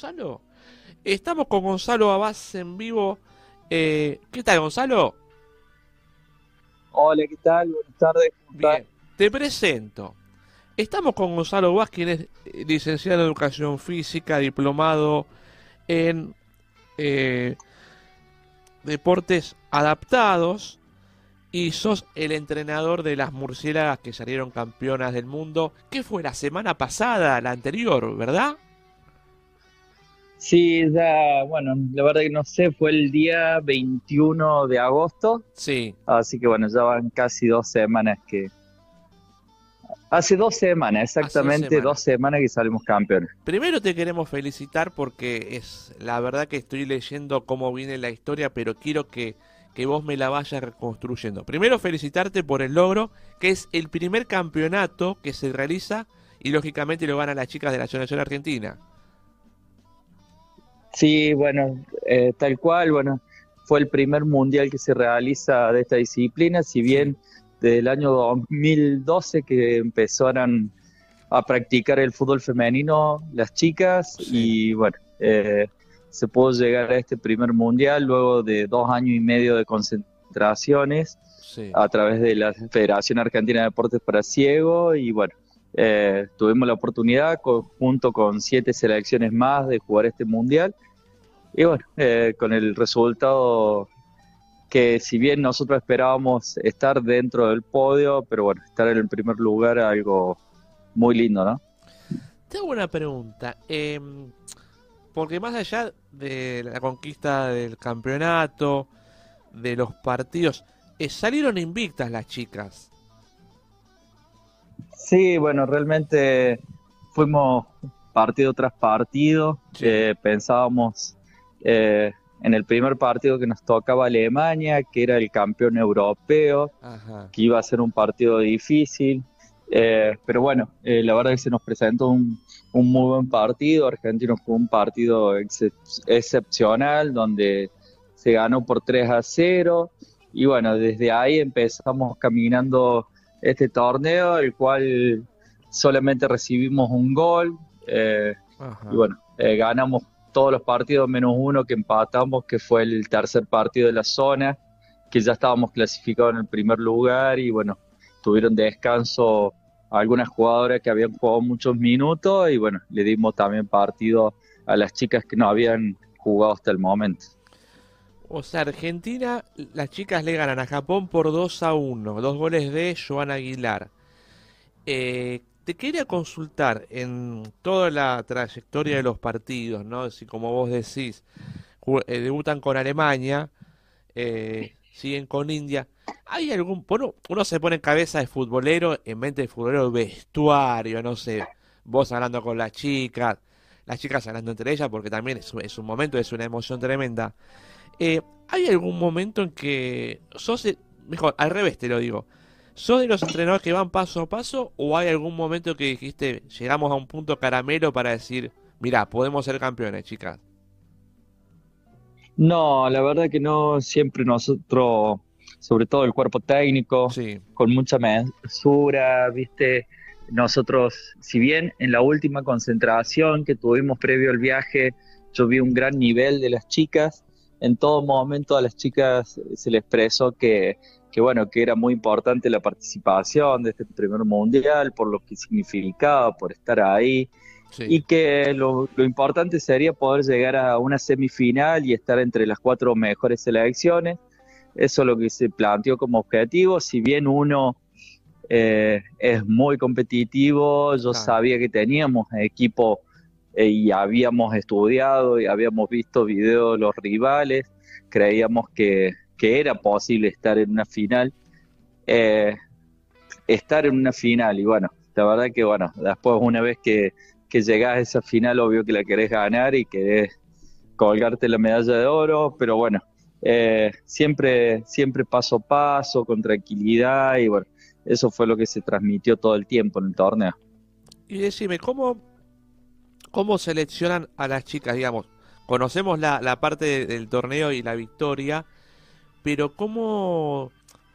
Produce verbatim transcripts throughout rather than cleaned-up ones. Gonzalo. Estamos con Gonzalo Abbas en vivo. Eh, ¿Qué tal, Gonzalo? Hola, ¿qué tal? Buenas tardes. Bien, te presento. Estamos con Gonzalo Abbas, quien es licenciado en Educación Física, diplomado en eh, Deportes Adaptados, y sos el entrenador de las Murcielagas, que salieron campeonas del mundo. ¿Qué fue la semana pasada, la anterior, verdad? Sí, ya, bueno, la verdad que no sé, fue el día veintiuno de agosto. Sí. Así que bueno, ya van casi dos semanas que... Hace dos semanas, exactamente dos semanas. dos semanas que salimos campeones. Primero te queremos felicitar porque es la verdad que estoy leyendo cómo viene la historia, pero quiero que, que vos me la vayas reconstruyendo. Primero felicitarte por el logro, que es el primer campeonato que se realiza y lógicamente lo van a las chicas de la Nacional Argentina. Sí, bueno, eh, tal cual, bueno, fue el primer mundial que se realiza de esta disciplina, si bien desde el año dos mil doce que empezaron a practicar el fútbol femenino las chicas, sí. Y bueno, eh, se pudo llegar a este primer mundial luego de dos años y medio de concentraciones, sí, a través de la Federación Argentina de Deportes para Ciegos, y bueno, Eh, tuvimos la oportunidad con, junto con siete selecciones más de jugar este mundial y bueno, eh, con el resultado que si bien nosotros esperábamos estar dentro del podio, pero bueno, estar en el primer lugar, algo muy lindo, ¿no? Tengo una pregunta, eh, porque más allá de la conquista del campeonato, de los partidos, eh, salieron invictas las chicas. Sí, bueno, realmente fuimos partido tras partido, sí. eh, pensábamos eh, en el primer partido que nos tocaba Alemania, que era el campeón europeo, ajá, que iba a ser un partido difícil, eh, pero bueno, eh, la verdad es que se nos presentó un, un muy buen partido. Argentino jugó un partido excep excepcional, donde se ganó por tres a cero, y bueno, desde ahí empezamos caminando este torneo, el cual solamente recibimos un gol, eh, y bueno, eh, ganamos todos los partidos menos uno que empatamos, que fue el tercer partido de la zona, que ya estábamos clasificados en el primer lugar, y bueno, tuvieron de descanso algunas jugadoras que habían jugado muchos minutos, y bueno, le dimos también partido a las chicas que no habían jugado hasta el momento. O sea, Argentina, las chicas le ganan a Japón por dos a uno, dos goles de Joan Aguilar. Eh, te quería consultar en toda la trayectoria de los partidos, ¿no? Si como vos decís, eh, debutan con Alemania, eh, siguen con India. ¿Hay algún...? Bueno, uno se pone en cabeza de futbolero, en mente de futbolero, vestuario, no sé, vos hablando con las chicas, las chicas hablando entre ellas, porque también es, es un momento, es una emoción tremenda. Eh, ¿Hay algún momento en que sos, el, mejor, al revés te lo digo, sos de los entrenadores que van paso a paso, o hay algún momento que dijiste, llegamos a un punto caramelo para decir, mirá, podemos ser campeones, chicas? No, la verdad que no, siempre nosotros, sobre todo el cuerpo técnico, sí, con mucha mesura, viste, nosotros, si bien en la última concentración que tuvimos previo al viaje, yo vi un gran nivel de las chicas. En todo momento a las chicas se les expresó que, que, bueno, que era muy importante la participación de este primer mundial, por lo que significaba, por estar ahí, sí, y que lo, lo importante sería poder llegar a una semifinal y estar entre las cuatro mejores selecciones. Eso es lo que se planteó como objetivo. Si bien uno eh, es muy competitivo, yo, claro, sabía que teníamos equipo y habíamos estudiado y habíamos visto videos de los rivales, creíamos que, que era posible estar en una final, eh, estar en una final, y bueno, la verdad que bueno, después una vez que, que llegás a esa final, obvio que la querés ganar y querés colgarte la medalla de oro, pero bueno, eh, siempre, siempre paso a paso, con tranquilidad, y bueno, eso fue lo que se transmitió todo el tiempo en el torneo. Y decime, ¿cómo... ¿Cómo seleccionan a las chicas? Digamos, conocemos la, la parte del torneo y la victoria, pero ¿cómo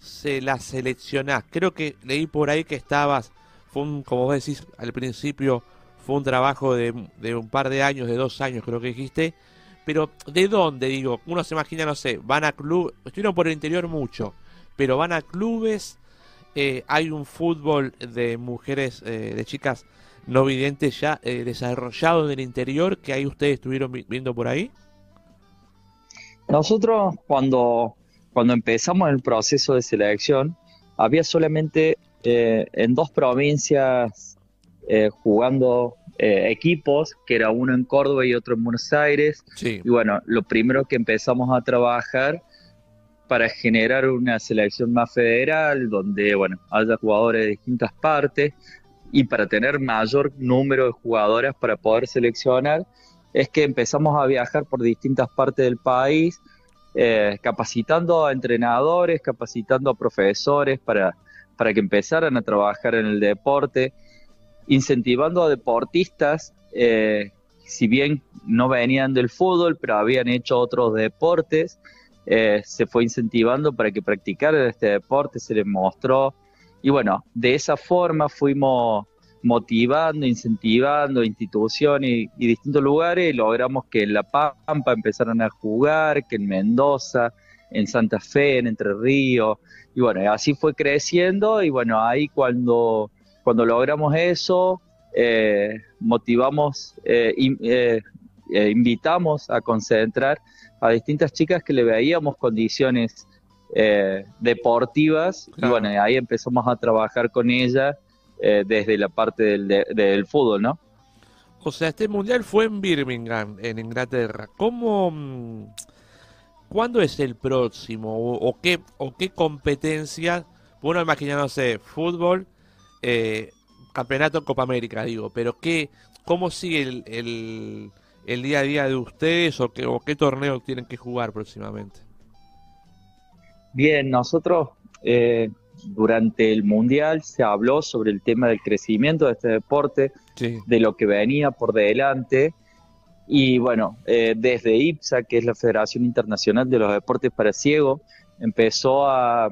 se las seleccionás? Creo que leí por ahí que estabas, fue un, como vos decís al principio, fue un trabajo de, de un par de años, de dos años creo que dijiste, pero ¿de dónde? Digo, uno se imagina, no sé, van a clubes, estuvieron por el interior mucho, pero van a clubes, eh, hay un fútbol de mujeres, eh, de chicas no videntes ya eh, desarrollado en el interior, que ahí ustedes estuvieron vi viendo por ahí. Nosotros cuando, cuando empezamos el proceso de selección, había solamente eh, en dos provincias eh, jugando eh, equipos, que era uno en Córdoba y otro en Buenos Aires. Sí. Y bueno, lo primero que empezamos a trabajar para generar una selección más federal, donde bueno, haya jugadores de distintas partes, y para tener mayor número de jugadoras para poder seleccionar, es que empezamos a viajar por distintas partes del país, eh, capacitando a entrenadores, capacitando a profesores para, para que empezaran a trabajar en el deporte, incentivando a deportistas, eh, si bien no venían del fútbol, pero habían hecho otros deportes, eh, se fue incentivando para que practicaran este deporte, se les mostró, y bueno, de esa forma fuimos motivando, incentivando instituciones y, y distintos lugares, y logramos que en La Pampa empezaran a jugar, que en Mendoza, en Santa Fe, en Entre Ríos, y bueno, así fue creciendo, y bueno, ahí cuando, cuando logramos eso, eh, motivamos, eh, in, eh, eh, invitamos a concentrar a distintas chicas que le veíamos condiciones eh, deportivas, claro. Y bueno, ahí empezamos a trabajar con ellas, Eh, desde la parte del, de, del fútbol, ¿no? O sea, este mundial fue en Birmingham, en Inglaterra. ¿Cómo, cuándo es el próximo? ¿O, o qué o qué competencias? Bueno, imagina, no sé, fútbol, eh, campeonato Copa América, digo, pero ¿qué, cómo sigue el, el, el día a día de ustedes o qué, o qué torneo tienen que jugar próximamente? Bien, nosotros... Eh... Durante el Mundial se habló sobre el tema del crecimiento de este deporte, sí, de lo que venía por delante, y bueno, eh, desde I P S A, que es la Federación Internacional de los Deportes para Ciegos, empezó a,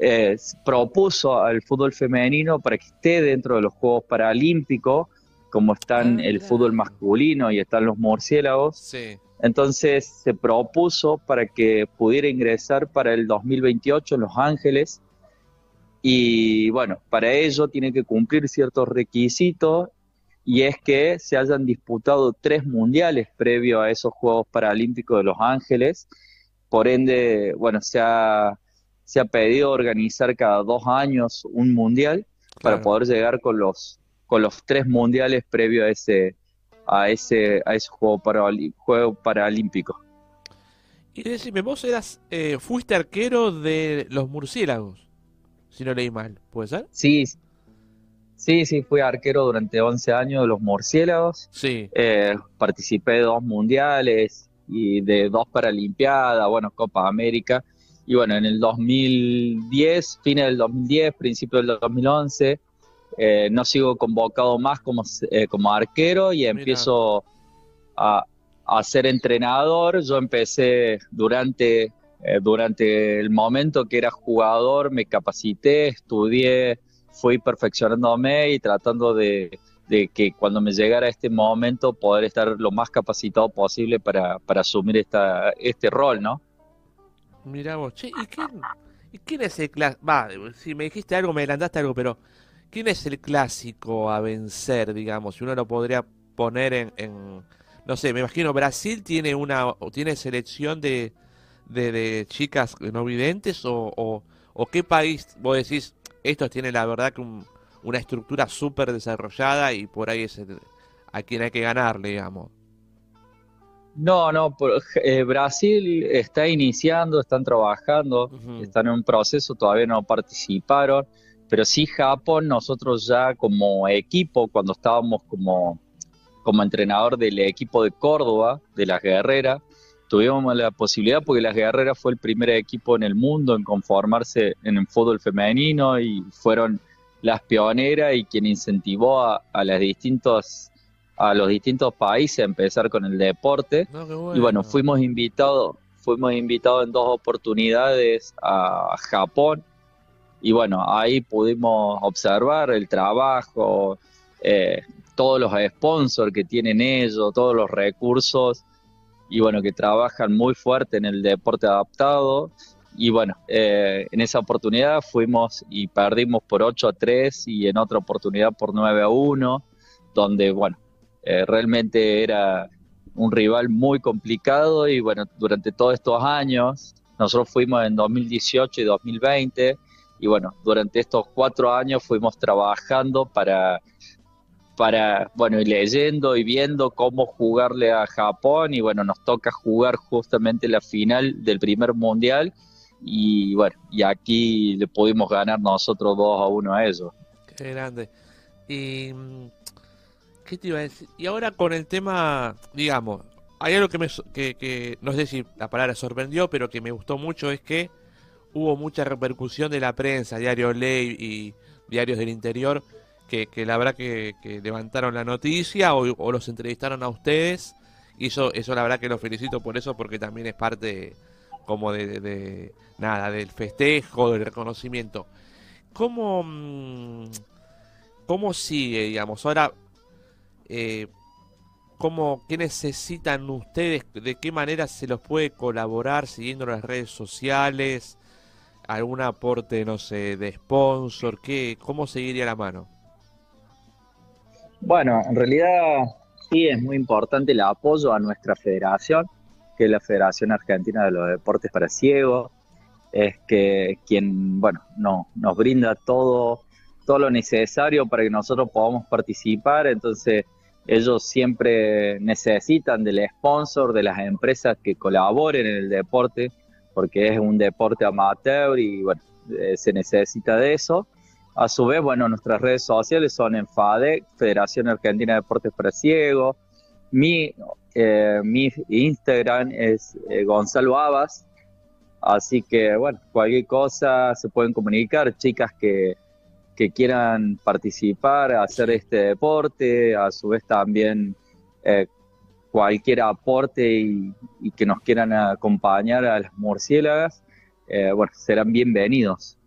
eh, propuso al fútbol femenino para que esté dentro de los Juegos Paralímpicos, como están el fútbol masculino y están los murciélagos, sí. Entonces se propuso para que pudiera ingresar para el dos mil veintiocho en Los Ángeles. Y bueno, para ello tiene que cumplir ciertos requisitos, y es que se hayan disputado tres mundiales previo a esos Juegos Paralímpicos de Los Ángeles. Por ende, bueno, se ha, se ha pedido organizar cada dos años un mundial, claro, para poder llegar con los, con los tres mundiales previo a ese, a ese, a esos Juegos Paralí- Juegos Paralímpicos. Y decime, vos eras, eh, fuiste arquero de los murciélagos, si no leí mal, ¿puede ser? Sí, sí, sí, fui arquero durante once años de los murciélagos. Sí. Eh, participé de dos mundiales y de dos paralimpiadas, bueno, Copa América. Y bueno, en el dos mil diez, fines del dos mil diez, principio del dos mil once, eh, no sigo convocado más como, eh, como arquero, y empiezo a, a ser entrenador. Yo empecé durante... Durante el momento que era jugador me capacité, estudié, fui perfeccionándome y tratando de, de que cuando me llegara este momento poder estar lo más capacitado posible para, para asumir esta, este rol, ¿no? Mirá vos, che, ¿y quién, ¿y quién es el clásico? Va, si me dijiste algo, me adelantaste algo, pero ¿quién es el clásico a vencer, digamos? Si uno lo podría poner en, en no sé, me imagino Brasil tiene una, tiene selección de... De, de chicas no videntes, o, o, o qué país vos decís, estos tienen la verdad que un, una estructura súper desarrollada y por ahí es el, a quien hay que ganarle, digamos. No, no, por, eh, Brasil está iniciando, están trabajando, uh-huh, están en un proceso, todavía no participaron, pero sí Japón, nosotros ya como equipo, cuando estábamos como, como entrenador del equipo de Córdoba, de las guerreras, tuvimos la posibilidad porque las guerreras fue el primer equipo en el mundo en conformarse en el fútbol femenino y fueron las pioneras y quien incentivó a, a, las distintos, a los distintos países a empezar con el deporte. No, qué bueno. Y bueno, fuimos invitados fuimos invitados en dos oportunidades a Japón y bueno, ahí pudimos observar el trabajo, eh, todos los sponsors que tienen ellos, todos los recursos, y bueno, que trabajan muy fuerte en el deporte adaptado. Y bueno, eh, en esa oportunidad fuimos y perdimos por ocho a tres y en otra oportunidad por nueve a uno, donde bueno, eh, realmente era un rival muy complicado. Y bueno, durante todos estos años, nosotros fuimos en dos mil dieciocho y dos mil veinte, y bueno, durante estos cuatro años fuimos trabajando para, para bueno, y leyendo y viendo cómo jugarle a Japón, y bueno, nos toca jugar justamente la final del primer mundial, y bueno, y aquí le pudimos ganar nosotros dos a uno a ellos. Qué grande. Y... ¿qué te iba a decir? Y ahora con el tema, digamos, hay algo que, me, que, que no sé si la palabra sorprendió, pero que me gustó mucho, es que hubo mucha repercusión de la prensa, Diario Ley y diarios del interior, que, que la verdad que, que levantaron la noticia o, o los entrevistaron a ustedes, y eso, eso la verdad que los felicito por eso, porque también es parte como de, de, de nada, del festejo, del reconocimiento. ¿Cómo, cómo sigue, digamos, ahora? Eh, ¿cómo, qué necesitan ustedes? ¿De qué manera se los puede colaborar siguiendo las redes sociales? ¿Algún aporte, no sé, de sponsor? ¿Qué, cómo seguiría la mano? Bueno, en realidad sí es muy importante el apoyo a nuestra federación, que es la Federación Argentina de los Deportes para Ciegos, es que quien, bueno, no, nos brinda todo todo lo necesario para que nosotros podamos participar. Entonces ellos siempre necesitan del sponsor, de las empresas que colaboren en el deporte, porque es un deporte amateur y bueno, eh, se necesita de eso. A su vez, bueno, nuestras redes sociales son en FADEC, Federación Argentina de Deportes para Ciegos. Mi, eh, mi Instagram es eh, Gonzalo Abbas, así que bueno, cualquier cosa se pueden comunicar, chicas que que quieran participar, hacer este deporte, a su vez también eh, cualquier aporte y, y que nos quieran acompañar a las Murciélagas, eh, bueno, serán bienvenidos.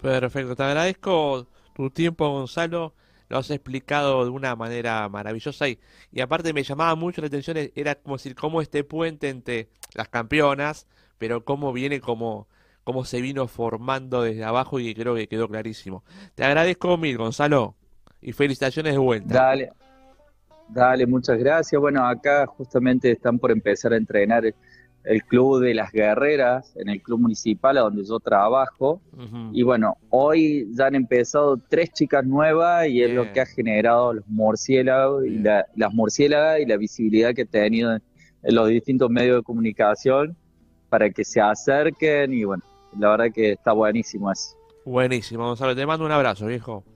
Perfecto, te agradezco tu tiempo, Gonzalo, lo has explicado de una manera maravillosa, y, y aparte me llamaba mucho la atención, era como decir, cómo este puente entre las campeonas, pero cómo viene como... cómo se vino formando desde abajo, y creo que quedó clarísimo. Te agradezco mil, Gonzalo, y felicitaciones de vuelta. Dale, dale, muchas gracias. Bueno, acá justamente están por empezar a entrenar el, el Club de las Guerreras, en el Club Municipal, a donde yo trabajo. Uh-huh. Y bueno, hoy ya han empezado tres chicas nuevas, y es Bien. Lo que ha generado los murciélagos y la, las murciélagas y la visibilidad que ha tenido en, en los distintos medios de comunicación, para que se acerquen, y bueno, la verdad que está buenísimo eso. Buenísimo, Gonzalo. Te mando un abrazo, viejo.